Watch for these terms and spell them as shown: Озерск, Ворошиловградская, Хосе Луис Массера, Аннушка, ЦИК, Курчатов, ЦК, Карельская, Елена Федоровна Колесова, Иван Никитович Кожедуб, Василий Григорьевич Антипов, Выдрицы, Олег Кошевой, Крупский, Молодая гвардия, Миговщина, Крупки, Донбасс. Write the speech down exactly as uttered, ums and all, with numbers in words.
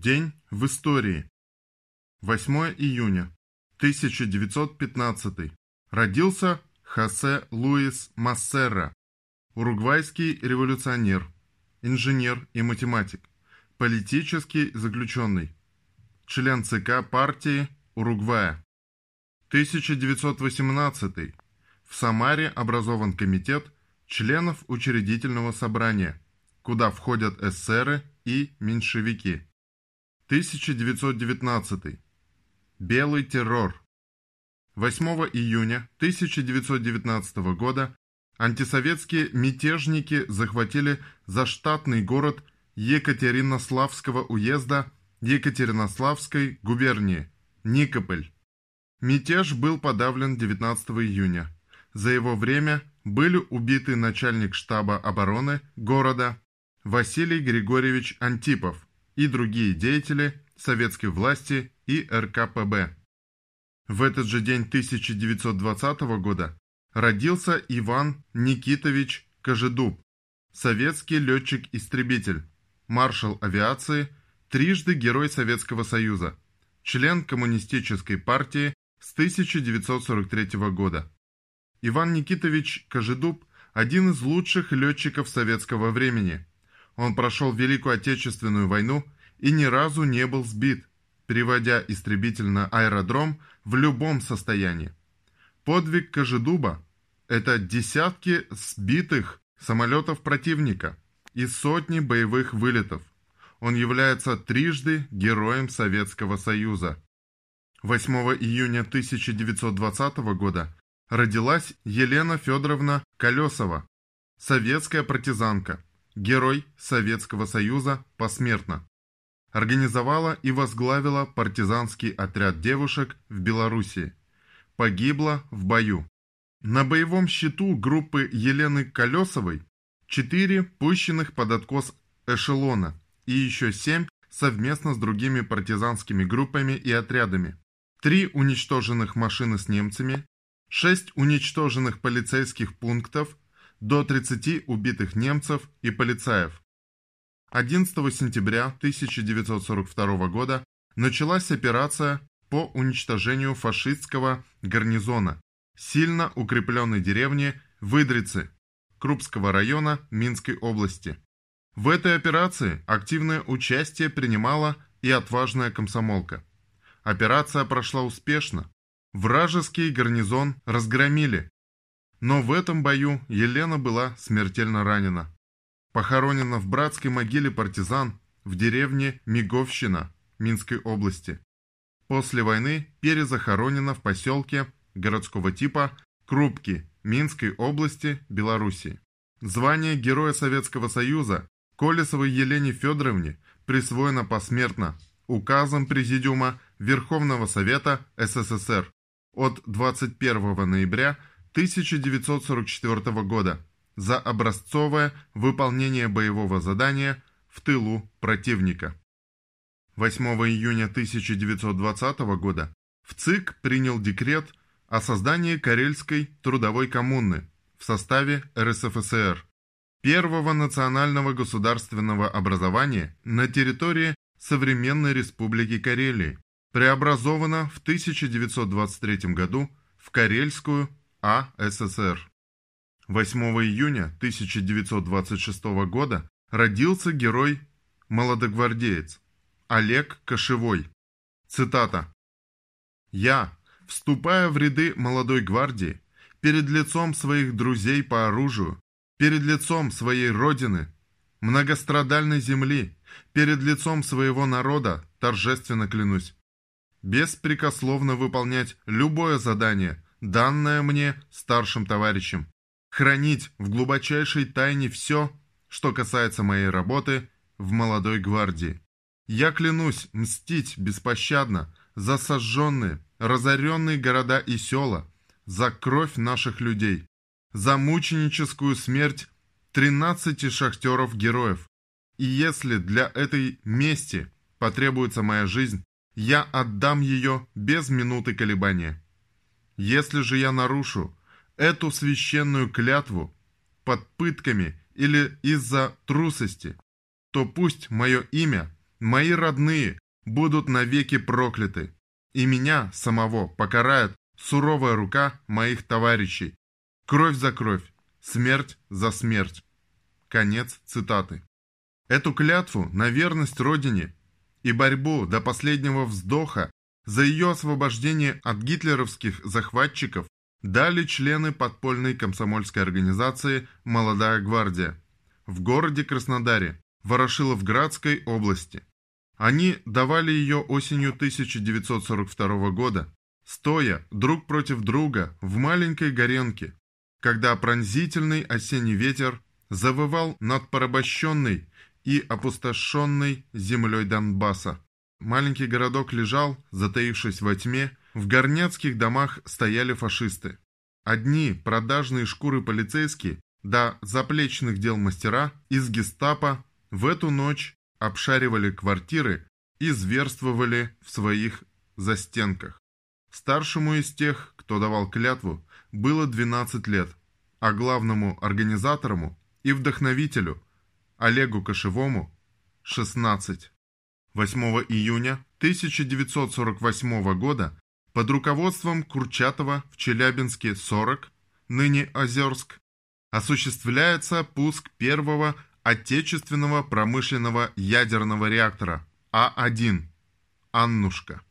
День в истории. восьмое июня тысяча девятьсот пятнадцатого. Родился Хосе Луис Массера, уругвайский революционер, инженер и математик, политический заключенный, член ЦК партии Уругвая. тысяча девятьсот восемнадцатый. В Самаре образован комитет членов учредительного собрания, куда входят эсеры и меньшевики. тысяча девятьсот девятнадцатый. Белый террор. восьмого июня тысяча девятьсот девятнадцатого года антисоветские мятежники захватили заштатный город Екатеринославского уезда Екатеринославской губернии Никополь. Мятеж был подавлен девятнадцатого июня. За его время были убиты начальник штаба обороны города Василий Григорьевич Антипов и другие деятели советской власти и эр ка пэ бэ. В этот же день тысяча девятьсот двадцатого года родился Иван Никитович Кожедуб, советский летчик-истребитель, маршал авиации, трижды Герой Советского Союза, член Коммунистической партии с тысяча девятьсот сорок третьего года. Иван Никитович Кожедуб – один из лучших летчиков советского времени. Он прошел Великую Отечественную войну и ни разу не был сбит, переводя истребитель на аэродром в любом состоянии. Подвиг Кожедуба – это десятки сбитых самолетов противника и сотни боевых вылетов. Он является трижды Героем Советского Союза. восьмого июня тысяча девятьсот двадцатого года родилась Елена Федоровна Колесова, советская партизанка, Герой Советского Союза посмертно. Организовала и возглавила партизанский отряд девушек в Белоруссии. Погибла в бою. На боевом счету группы Елены Колесовой четыре пущенных под откос эшелона и еще семь совместно с другими партизанскими группами и отрядами, три уничтоженных машины с немцами, шесть уничтоженных полицейских пунктов, до тридцати убитых немцев и полицаев. одиннадцатого сентября тысяча девятьсот сорок второго года началась операция по уничтожению фашистского гарнизона сильно укрепленной деревни Выдрицы Крупского района Минской области. В этой операции активное участие принимала и отважная комсомолка. Операция прошла успешно. Вражеский гарнизон разгромили. Но в этом бою Елена была смертельно ранена. Похоронена в братской могиле партизан в деревне Миговщина Минской области. После войны перезахоронена в поселке городского типа Крупки Минской области Белоруссии. Звание Героя Советского Союза Колесовой Елене Федоровне присвоено посмертно указом Президиума Верховного Совета эс эс эс эр от двадцать первого ноября тысяча девятьсот сорок четвёртого года. За образцовое выполнение боевого задания в тылу противника. восьмого июня тысяча девятьсот двадцатого года в ЦИК принял декрет о создании Карельской трудовой коммуны в составе эр эс эф эс эр, первого национального государственного образования на территории современной Республики Карелии, преобразована в тысяча девятьсот двадцать третьем году в Карельскую а эс эс эр. восьмого июня тысяча девятьсот двадцать шестого года родился герой-молодогвардеец Олег Кошевой. Цитата. «Я, вступая в ряды молодой гвардии, перед лицом своих друзей по оружию, перед лицом своей родины, многострадальной земли, перед лицом своего народа, торжественно клянусь, беспрекословно выполнять любое задание, данное мне старшим товарищем, хранить в глубочайшей тайне все, что касается моей работы в молодой гвардии. Я клянусь мстить беспощадно за сожженные, разоренные города и села, за кровь наших людей, за мученическую смерть тринадцати шахтеров-героев. И если для этой мести потребуется моя жизнь, я отдам ее без минуты колебания. Если же я нарушу эту священную клятву под пытками или из-за трусости, то пусть мое имя мои родные будут навеки прокляты, и меня самого покарает суровая рука моих товарищей. Кровь за кровь, смерть за смерть». Конец цитаты. Эту клятву на верность Родине и борьбу до последнего вздоха за ее освобождение от гитлеровских захватчиков дали члены подпольной комсомольской организации «Молодая гвардия» в городе Краснодаре, Ворошиловградской области. Они давали ее осенью тысяча девятьсот сорок второго года, стоя друг против друга в маленькой горенке, когда пронзительный осенний ветер завывал над порабощенной и опустошенной землей Донбасса. Маленький городок лежал, затаившись во тьме, в горняцких домах стояли фашисты. Одни продажные шкуры полицейские, да заплечных дел мастера из гестапо в эту ночь обшаривали квартиры и зверствовали в своих застенках. Старшему из тех, кто давал клятву, было двенадцать лет, а главному организатору и вдохновителю, Олегу Кошевому, шестнадцать. восьмого июня тысяча девятьсот сорок восьмого года под руководством Курчатова в Челябинске сорок, ныне Озерск, осуществляется пуск первого отечественного промышленного ядерного реактора А один «Аннушка».